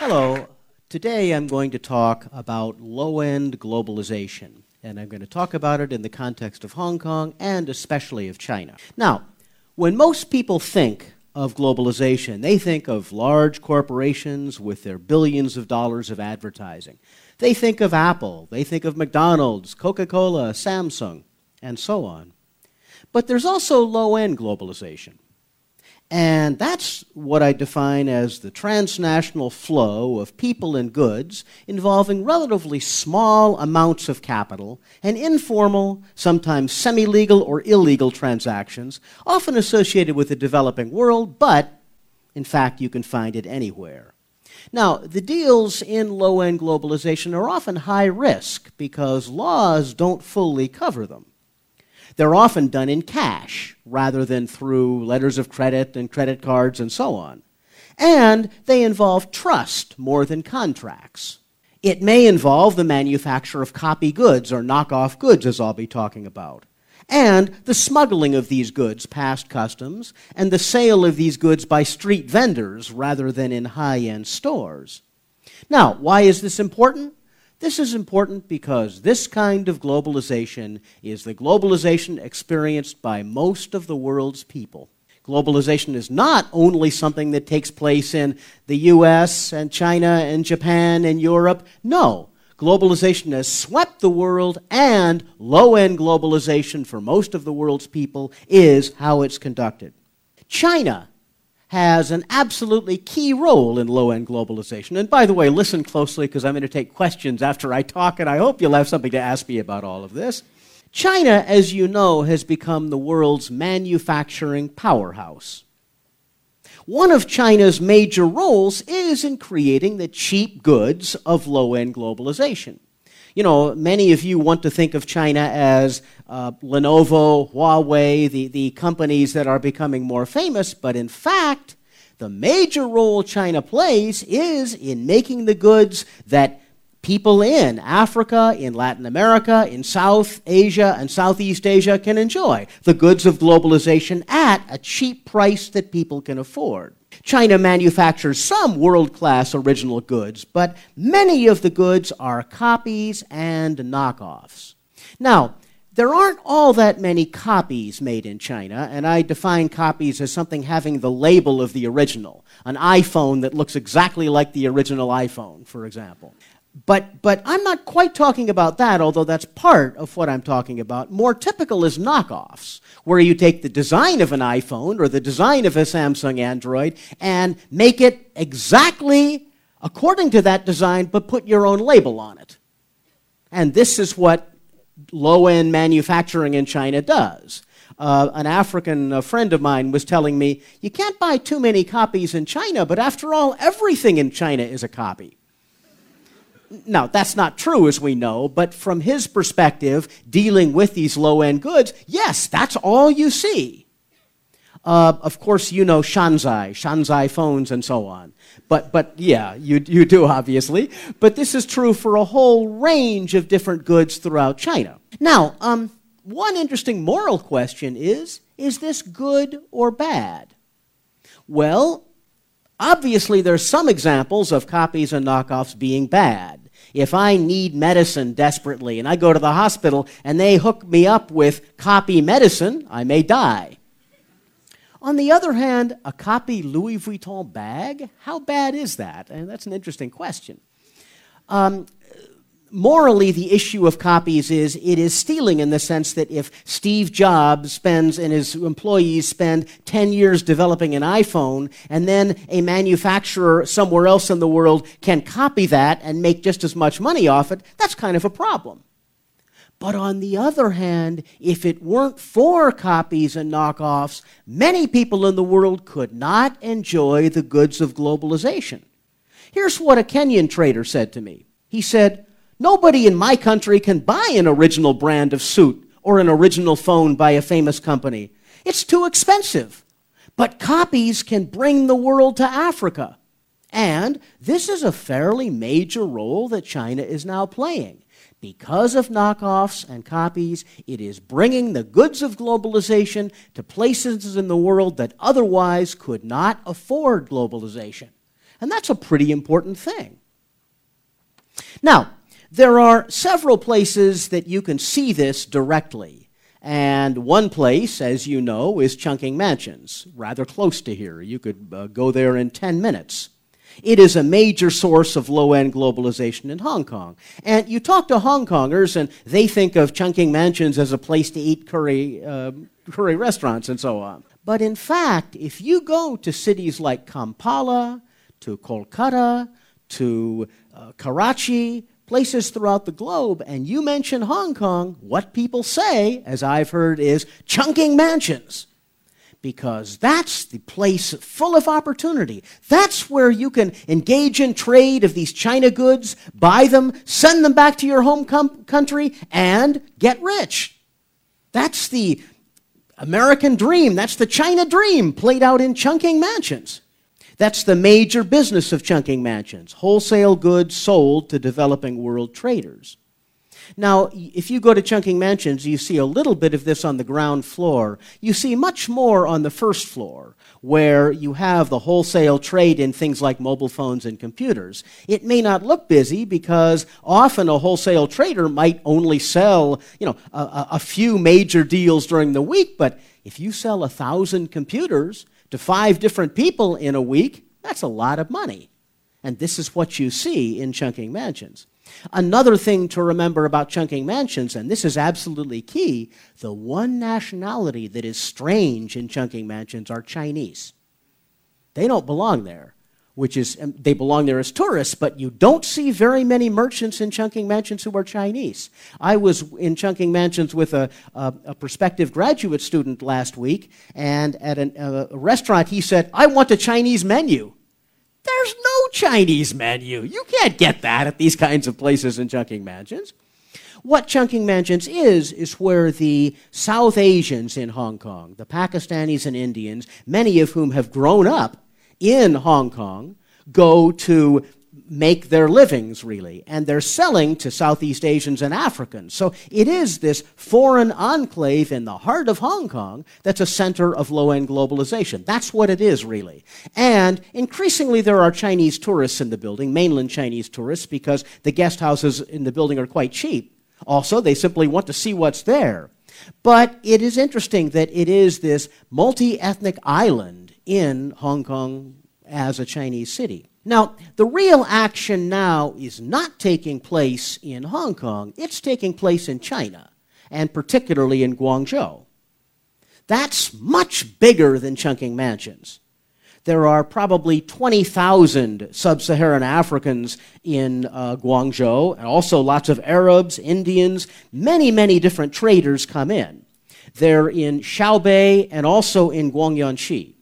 Hello. Today I'm going to talk about low-end globalization, and I'm going to talk about it in the context of Hong Kong and especially of China. Now, when most people think of globalization, they think of large corporations with their billions of dollars of advertising. They think of Apple, they think of McDonald's, Coca-Cola, Samsung, and so on. But there's also low-end globalization. And that's what I define as the transnational flow of people and goods involving relatively small amounts of capital and informal, sometimes semi-legal or illegal transactions, often associated with the developing world, but in fact you can find it anywhere. Now, the deals in low-end globalization are often high risk because laws don't fully cover them. They're often done in cash rather than through letters of credit and credit cards and so on. And they involve trust more than contracts. It may involve the manufacture of copy goods or knockoff goods, as I'll be talking about, and the smuggling of these goods past customs and the sale of these goods by street vendors rather than in high-end stores. Now, why is this important? This is important because this kind of globalization is the globalization experienced by most of the world's people. Globalization is not only something that takes place in the US and China and Japan and Europe. No, globalization has swept the world, and low-end globalization for most of the world's people is how it's conducted. China has an absolutely key role in low-end globalization. And by the way, listen closely, because I'm going to take questions after I talk, and I hope you'll have something to ask me about all of this. China, as you know, has become the world's manufacturing powerhouse. One of China's major roles is in creating the cheap goods of low-end globalization. You know, many of you want to think of China as Lenovo, Huawei, the companies that are becoming more famous, but in fact, the major role China plays is in making the goods that people in Africa, in Latin America, in South Asia and Southeast Asia can enjoy, the goods of globalization at a cheap price that people can afford. China manufactures some world-class original goods, but many of the goods are copies and knockoffs. Now, there aren't all that many copies made in China, and I define copies as something having the label of the original, an iPhone that looks exactly like the original iPhone, for example. But I'm not quite talking about that, although that's part of what I'm talking about. More typical is knockoffs, where you take the design of an iPhone or the design of a Samsung Android and make it exactly according to that design, but put your own label on it. And this is what low-end manufacturing in China does. An African friend of mine was telling me, you can't buy too many copies in China, but after all, everything in China is a copy. Now, that's not true, as we know, but from his perspective, dealing with these low-end goods, yes, that's all you see. Of course, you know Shanzhai phones and so on. But yeah, you do, obviously. But this is true for a whole range of different goods throughout China. Now, one interesting moral question is this good or bad? Well, obviously, there's some examples of copies and knockoffs being bad. If I need medicine desperately and I go to the hospital and they hook me up with copy medicine, I may die. On the other hand, a copy Louis Vuitton bag, how bad is that? And that's an interesting question. Morally, the issue of copies is it is stealing, in the sense that if Steve Jobs spends and his employees spend 10 years developing an iPhone, and then a manufacturer somewhere else in the world can copy that and make just as much money off it, that's kind of a problem. But on the other hand, if it weren't for copies and knockoffs, many people in the world could not enjoy the goods of globalization. Here's what a Kenyan trader said to me. He said, "Nobody in my country can buy an original brand of suit or an original phone by a famous company. It's too expensive. But copies can bring the world to Africa." And this is a fairly major role that China is now playing. Because of knockoffs and copies, it is bringing the goods of globalization to places in the world that otherwise could not afford globalization. And that's a pretty important thing. Now, there are several places that you can see this directly. And one place, as you know, is Chungking Mansions, rather close to here. You could go there in 10 minutes. It is a major source of low-end globalization in Hong Kong. And you talk to Hong Kongers, and they think of Chungking Mansions as a place to eat curry restaurants and so on. But in fact, if you go to cities like Kampala, to Kolkata, to Karachi, places throughout the globe, and you mention Hong Kong, what people say, as I've heard, is Chungking Mansions. Because that's the place full of opportunity. That's where you can engage in trade of these China goods, buy them, send them back to your home country, and get rich. That's the American dream. That's the China dream played out in Chungking Mansions. That's the major business of Chungking Mansions, wholesale goods sold to developing world traders. Now, if you go to Chungking Mansions, you see a little bit of this on the ground floor. You see much more on the first floor, where you have the wholesale trade in things like mobile phones and computers. It may not look busy because often a wholesale trader might only sell, a few major deals during the week, but if you sell 1,000 computers to 5 different people in a week, that's a lot of money. And this is what you see in Chungking Mansions. Another thing to remember about Chungking Mansions, and this is absolutely key, the one nationality that is strange in Chungking Mansions are Chinese. They don't belong there, which is, they belong there as tourists, but you don't see very many merchants in Chungking Mansions who are Chinese. I was in Chungking Mansions with a prospective graduate student last week, and at a restaurant he said, "I want a Chinese menu." There's no Chinese menu. You can't get that at these kinds of places in Chungking Mansions. What Chungking Mansions is where the South Asians in Hong Kong, the Pakistanis and Indians, many of whom have grown up in Hong Kong, go to make their livings, really, and they're selling to Southeast Asians and Africans. So it is this foreign enclave in the heart of Hong Kong that's a center of low-end globalization. That's what it is, really. And increasingly there are Chinese tourists in the building, mainland Chinese tourists, because the guest houses in the building are quite cheap. Also, they simply want to see what's there. But it is interesting that it is this multi-ethnic island in Hong Kong as a Chinese city. Now, the real action now is not taking place in Hong Kong. It's taking place in China, and particularly in Guangzhou. That's much bigger than Chungking Mansions. There are probably 20,000 sub-Saharan Africans in Guangzhou, and also lots of Arabs, Indians. Many, many different traders come in. They're in Xiaobei and also in Guangyanxi.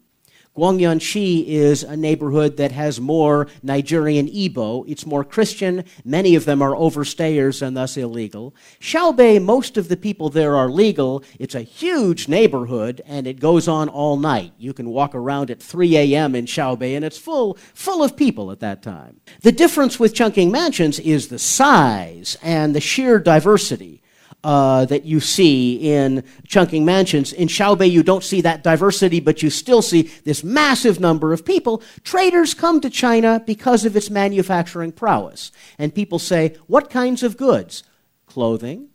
Guangyanxi is a neighborhood that has more Nigerian Igbo. It's more Christian. Many of them are overstayers and thus illegal. Xiaobei, most of the people there are legal. It's a huge neighborhood, and it goes on all night. You can walk around at 3 a.m. in Xiaobei, and it's full of people at that time. The difference with Chungking Mansions is the size and the sheer diversity that you see in Chungking Mansions. In Xiaobei, you don't see that diversity, but you still see this massive number of people. Traders come to China because of its manufacturing prowess. And people say, what kinds of goods? Clothing,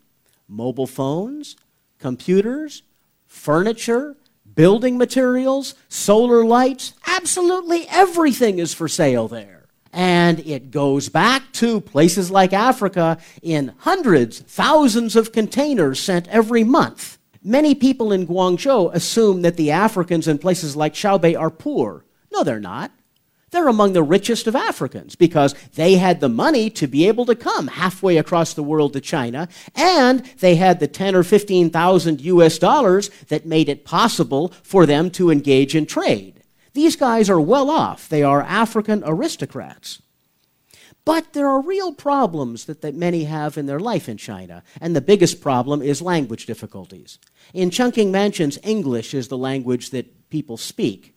mobile phones, computers, furniture, building materials, solar lights. Absolutely everything is for sale there. And it goes back to places like Africa in hundreds, thousands of containers sent every month. Many people in Guangzhou assume that the Africans in places like Xiaobei are poor. No, they're not. They're among the richest of Africans because they had the money to be able to come halfway across the world to China, and they had the 10 or 15,000 US dollars that made it possible for them to engage in trade. These guys are well off. They are African aristocrats. But there are real problems that many have in their life in China, and the biggest problem is language difficulties. In Chungking Mansions, English is the language that people speak.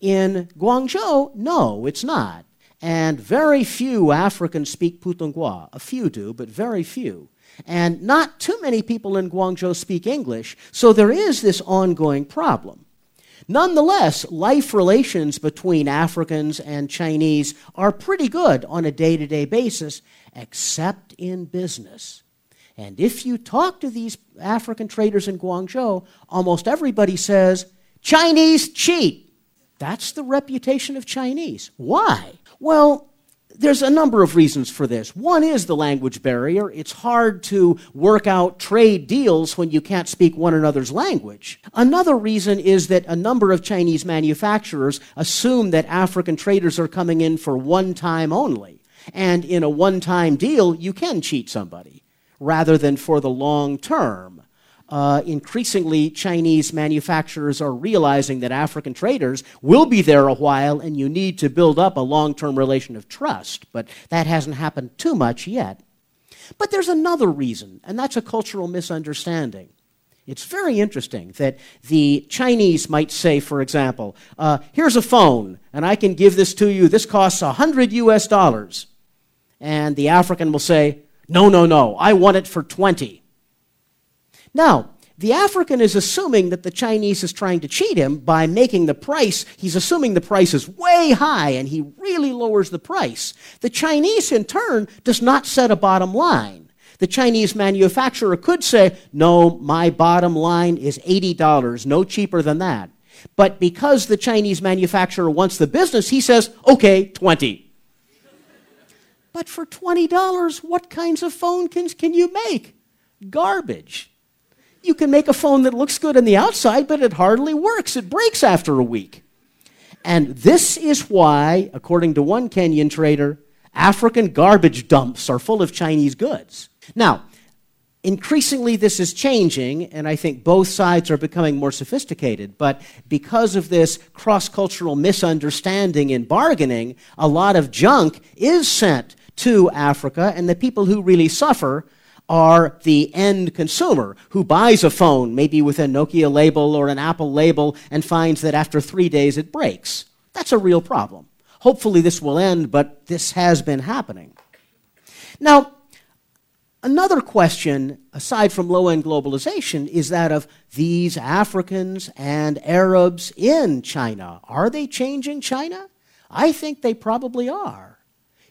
In Guangzhou, no, it's not. And very few Africans speak Putonghua. A few do, but very few. And not too many people in Guangzhou speak English, so there is this ongoing problem. Nonetheless, life relations between Africans and Chinese are pretty good on a day-to-day basis, except in business. And if you talk to these African traders in Guangzhou, almost everybody says, Chinese cheat. That's the reputation of Chinese. Why? Well, there's a number of reasons for this. One is the language barrier. It's hard to work out trade deals when you can't speak one another's language. Another reason is that a number of Chinese manufacturers assume that African traders are coming in for one time only. And in a one-time deal, you can cheat somebody, rather than for the long term. Increasingly, Chinese manufacturers are realizing that African traders will be there a while and you need to build up a long-term relation of trust, but that hasn't happened too much yet. But there's another reason, and that's a cultural misunderstanding. It's very interesting that the Chinese might say, for example, here's a phone, and I can give this to you. This costs $100 US. And the African will say, no, no, no, I want it for 20. Now, the African is assuming that the Chinese is trying to cheat him by making the price, he's assuming the price is way high and he really lowers the price. The Chinese, in turn, does not set a bottom line. The Chinese manufacturer could say, no, my bottom line is $80, no cheaper than that. But because the Chinese manufacturer wants the business, he says, okay, 20. But for $20, what kinds of phone can you make? Garbage. You can make a phone that looks good on the outside, but it hardly works. It breaks after a week. And this is why, according to one Kenyan trader, African garbage dumps are full of Chinese goods. Now, increasingly this is changing, and I think both sides are becoming more sophisticated, but because of this cross-cultural misunderstanding in bargaining, a lot of junk is sent to Africa, and the people who really suffer are the end consumer who buys a phone, maybe with a Nokia label or an Apple label, and finds that after 3 days it breaks. That's a real problem. Hopefully this will end, but this has been happening. Now, another question, aside from low-end globalization, is that of these Africans and Arabs in China. Are they changing China? I think they probably are.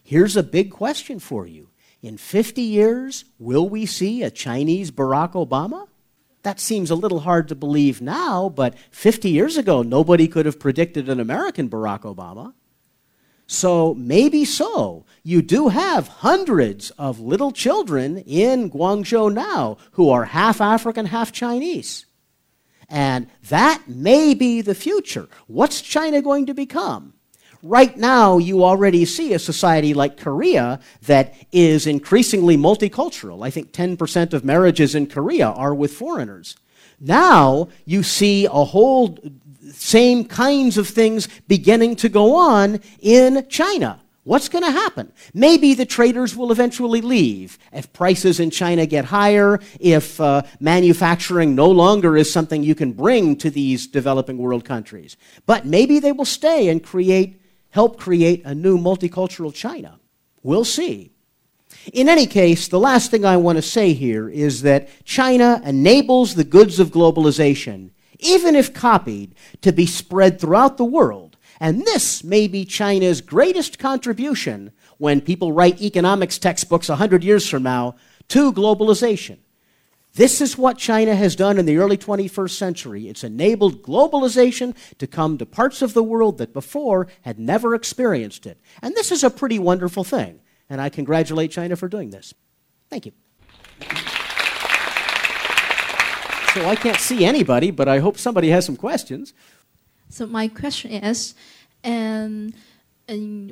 Here's a big question for you. In 50 years, will we see a Chinese Barack Obama? That seems a little hard to believe now, but 50 years ago, nobody could have predicted an American Barack Obama. So maybe so. You do have hundreds of little children in Guangzhou now who are half African, half Chinese. And that may be the future. What's China going to become? Right now, you already see a society like Korea that is increasingly multicultural. I think 10% of marriages in Korea are with foreigners. Now, you see a whole same kinds of things beginning to go on in China. What's going to happen? Maybe the traders will eventually leave. If prices in China get higher, if manufacturing no longer is something you can bring to these developing world countries. But maybe they will stay and help create a new multicultural China. We'll see. In any case, the last thing I want to say here is that China enables the goods of globalization, even if copied, to be spread throughout the world. And this may be China's greatest contribution when people write economics textbooks 100 years from now to globalization. This is what China has done in the early 21st century. It's enabled globalization to come to parts of the world that before had never experienced it. And this is a pretty wonderful thing. And I congratulate China for doing this. Thank you. So I can't see anybody, but I hope somebody has some questions. So my question is,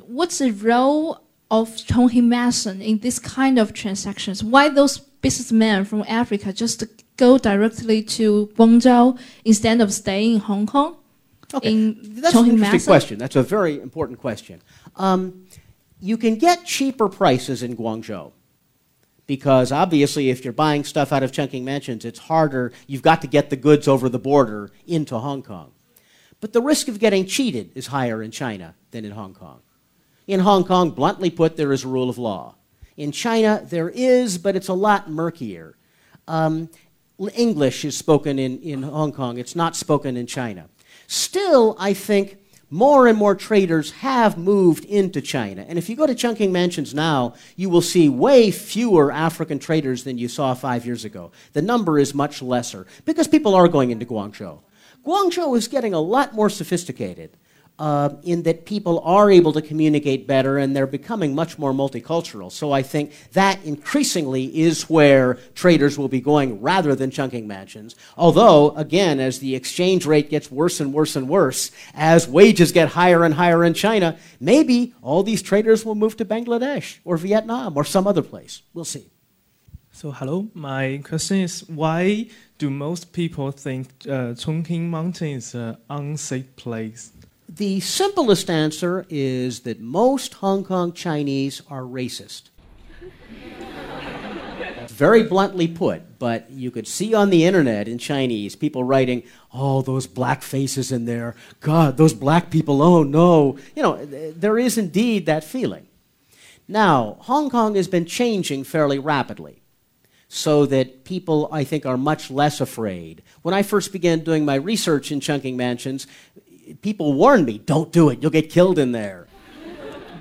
what's the role of Chungking Mansions in this kind of transactions? Why those businessmen from Africa just go directly to Guangzhou instead of staying in Hong Kong? Okay, that's an interesting question. That's a very important question. You can get cheaper prices in Guangzhou. Because obviously if you're buying stuff out of Chungking Mansions, it's harder. You've got to get the goods over the border into Hong Kong. But the risk of getting cheated is higher in China than in Hong Kong. In Hong Kong, bluntly put, there is a rule of law. In China, there is, but it's a lot murkier. English is spoken in Hong Kong. It's not spoken in China. Still, I think more and more traders have moved into China. And if you go to Chungking Mansions now, you will see way fewer African traders than you saw 5 years ago. The number is much lesser because people are going into Guangzhou. Guangzhou is getting a lot more sophisticated in that people are able to communicate better and they're becoming much more multicultural. So I think that increasingly is where traders will be going rather than Chungking Mansions. Although, again, as the exchange rate gets worse and worse and worse, as wages get higher and higher in China, maybe all these traders will move to Bangladesh or Vietnam or some other place. We'll see. So hello, my question is why do most people think Chungking Mountain is an unsafe place? The simplest answer is that most Hong Kong Chinese are racist. Very bluntly put, but you could see on the internet in Chinese people writing, oh, those black faces in there, God, those black people, oh no. You know, there is indeed that feeling. Now, Hong Kong has been changing fairly rapidly, so that people, I think, are much less afraid. When I first began doing my research in Chungking Mansions, people warned me, don't do it, you'll get killed in there.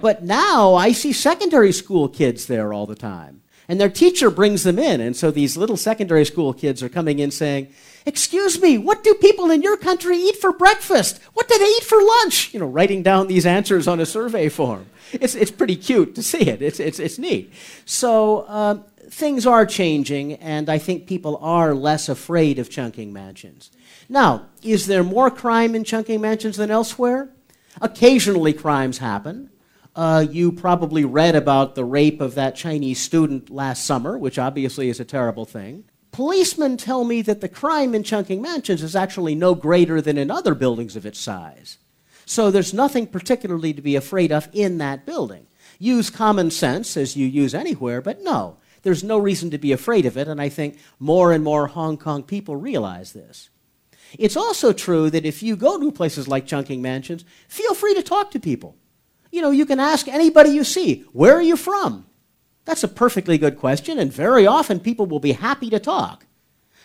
But now I see secondary school kids there all the time. And their teacher brings them in, and so these little secondary school kids are coming in saying, excuse me, what do people in your country eat for breakfast? What do they eat for lunch? You know, writing down these answers on a survey form. It's pretty cute to see it. It's neat. So things are changing, and I think people are less afraid of Chungking Mansions. Now, is there more crime in Chungking Mansions than elsewhere? Occasionally crimes happen. You probably read about the rape of that Chinese student last summer, which obviously is a terrible thing. Policemen tell me that the crime in Chungking Mansions is actually no greater than in other buildings of its size. So there's nothing particularly to be afraid of in that building. Use common sense as you use anywhere, but no, there's no reason to be afraid of it, and I think more and more Hong Kong people realize this. It's also true that if you go to places like Chungking Mansions, feel free to talk to people. You know, you can ask anybody you see, where are you from? That's a perfectly good question, and very often people will be happy to talk.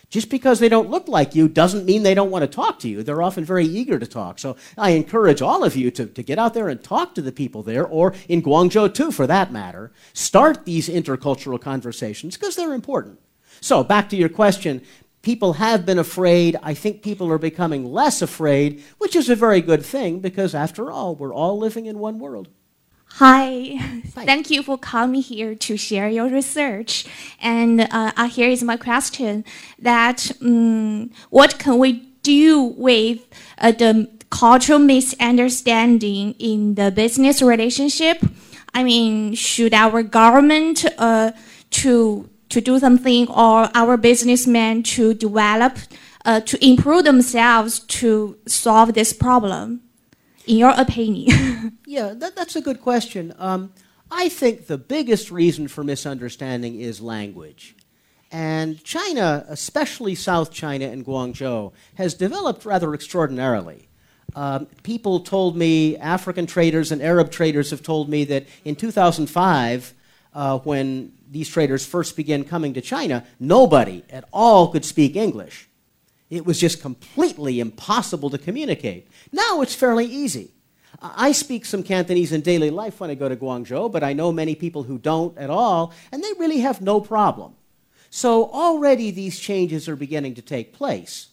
Just because they don't look like you doesn't mean they don't want to talk to you. They're often very eager to talk. So I encourage all of you to get out there and talk to the people there, or in Guangzhou too, for that matter. Start these intercultural conversations because they're important. So back to your question. People have been afraid. I think people are becoming less afraid, which is a very good thing because, after all, we're all living in one world. Hi. Hi. Thank you for coming here to share your research. And here is my question, that what can we do with the cultural misunderstanding in the business relationship? I mean, should our government to do something, or our businessmen to develop, to improve themselves to solve this problem, in your opinion? Yeah, that's a good question. I think the biggest reason for misunderstanding is language. And China, especially South China and Guangzhou, has developed rather extraordinarily. People told me, African traders and Arab traders have told me that in 2005, when these traders first began coming to China, nobody at all could speak English. It was just completely impossible to communicate. Now it's fairly easy. I speak some Cantonese in daily life when I go to Guangzhou, but I know many people who don't at all, and they really have no problem. So already these changes are beginning to take place.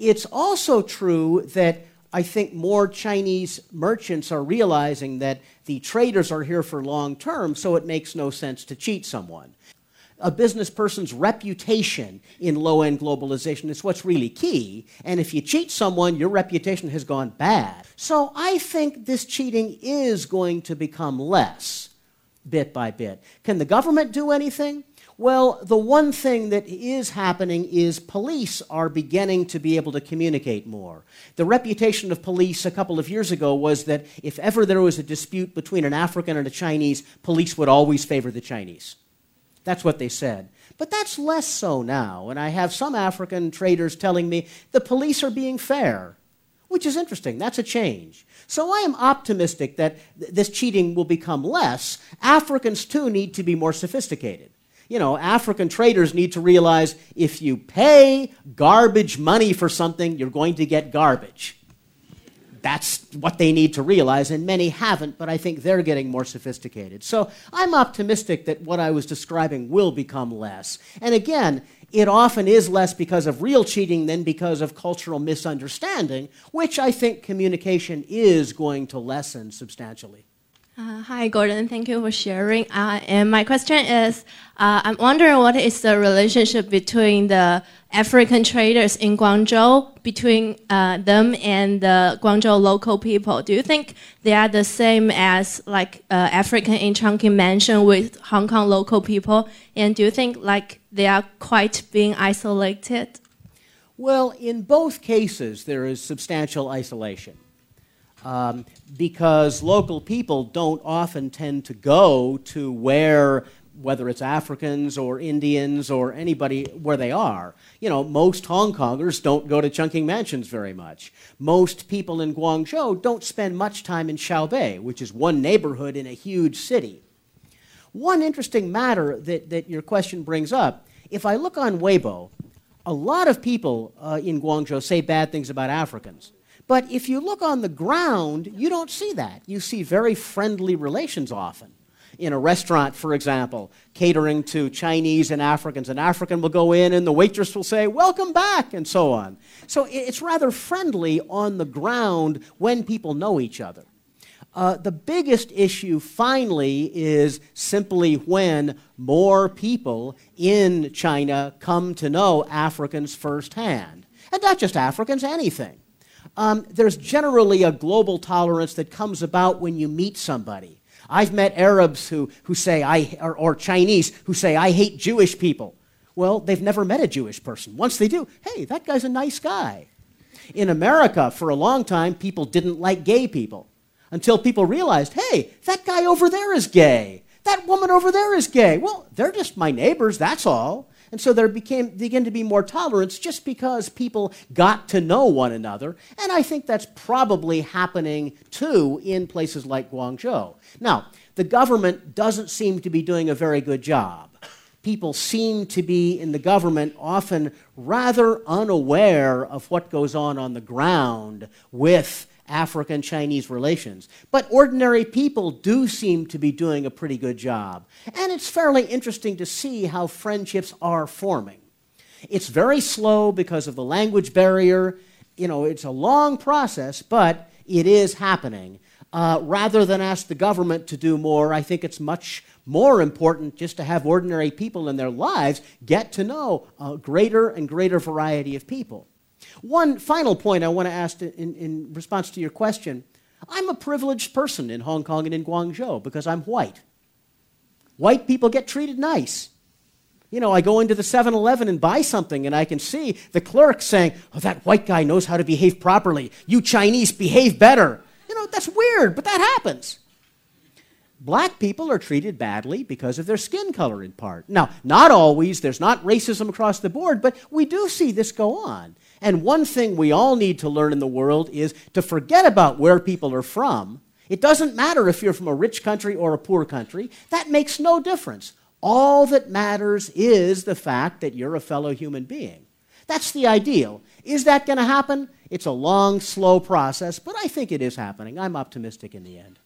It's also true that I think more Chinese merchants are realizing that the traders are here for long term, so it makes no sense to cheat someone. A business person's reputation in low-end globalization is what's really key, and if you cheat someone, your reputation has gone bad. So I think this cheating is going to become less, bit by bit. Can the government do anything? Well, the one thing that is happening is police are beginning to be able to communicate more. The reputation of police a couple of years ago was that if ever there was a dispute between an African and a Chinese, police would always favor the Chinese. That's what they said. But that's less so now, and I have some African traders telling me the police are being fair, which is interesting. That's a change. So I am optimistic that this cheating will become less. Africans, too, need to be more sophisticated. You know, African traders need to realize if you pay garbage money for something, you're going to get garbage. that's what they need to realize, and many haven't, but I think they're getting more sophisticated. So I'm optimistic that what I was describing will become less. And again, it often is less because of real cheating than because of cultural misunderstanding, which I think communication is going to lessen substantially. Hi, Gordon. Thank you for sharing. And my question is, I'm wondering what is the relationship between the African traders in Guangzhou, between them and the Guangzhou local people. Do you think they are the same as like African in Chungking Mansion with Hong Kong local people? And do you think like they are quite being isolated? Well, in both cases, there is substantial isolation. Because local people don't often tend to go to where, whether it's Africans or Indians or anybody, where they are. You know, most Hong Kongers don't go to Chungking Mansions very much. Most people in Guangzhou don't spend much time in Xiaobei, which is one neighborhood in a huge city. One interesting matter that your question brings up, if I look on Weibo, a lot of people in Guangzhou say bad things about Africans. But if you look on the ground, you don't see that. You see very friendly relations often. In a restaurant, for example, catering to Chinese and Africans, an African will go in and the waitress will say, "Welcome back," and so on. So it's rather friendly on the ground when people know each other. The biggest issue, finally, is simply when more people in China come to know Africans firsthand. And not just Africans, anything. There's generally a global tolerance that comes about when you meet somebody. I've met Arabs who say, or Chinese, who say, "I hate Jewish people." Well, they've never met a Jewish person. Once they do, hey, that guy's a nice guy. In America, for a long time, people didn't like gay people until people realized, hey, that guy over there is gay. That woman over there is gay. Well, they're just my neighbors, that's all. And so there began to be more tolerance just because people got to know one another. And I think that's probably happening, too, in places like Guangzhou. Now, the government doesn't seem to be doing a very good job. People seem to be, in the government, often rather unaware of what goes on the ground with African-Chinese relations. But ordinary people do seem to be doing a pretty good job. And it's fairly interesting to see how friendships are forming. It's very slow because of the language barrier. You know, it's a long process, but it is happening. Rather than ask the government to do more, I think it's much more important just to have ordinary people in their lives get to know a greater and greater variety of people. One final point I want to ask in response to your question. I'm a privileged person in Hong Kong and in Guangzhou because I'm white. White people get treated nice. You know, I go into the 7-Eleven and buy something and I can see the clerk saying, "Oh, that white guy knows how to behave properly. You Chinese, behave better." You know, that's weird, but that happens. Black people are treated badly because of their skin color in part. Now, not always. There's not racism across the board, but we do see this go on. And one thing we all need to learn in the world is to forget about where people are from. It doesn't matter if you're from a rich country or a poor country. That makes no difference. All that matters is the fact that you're a fellow human being. That's the ideal. Is that going to happen? It's a long, slow process, but I think it is happening. I'm optimistic in the end.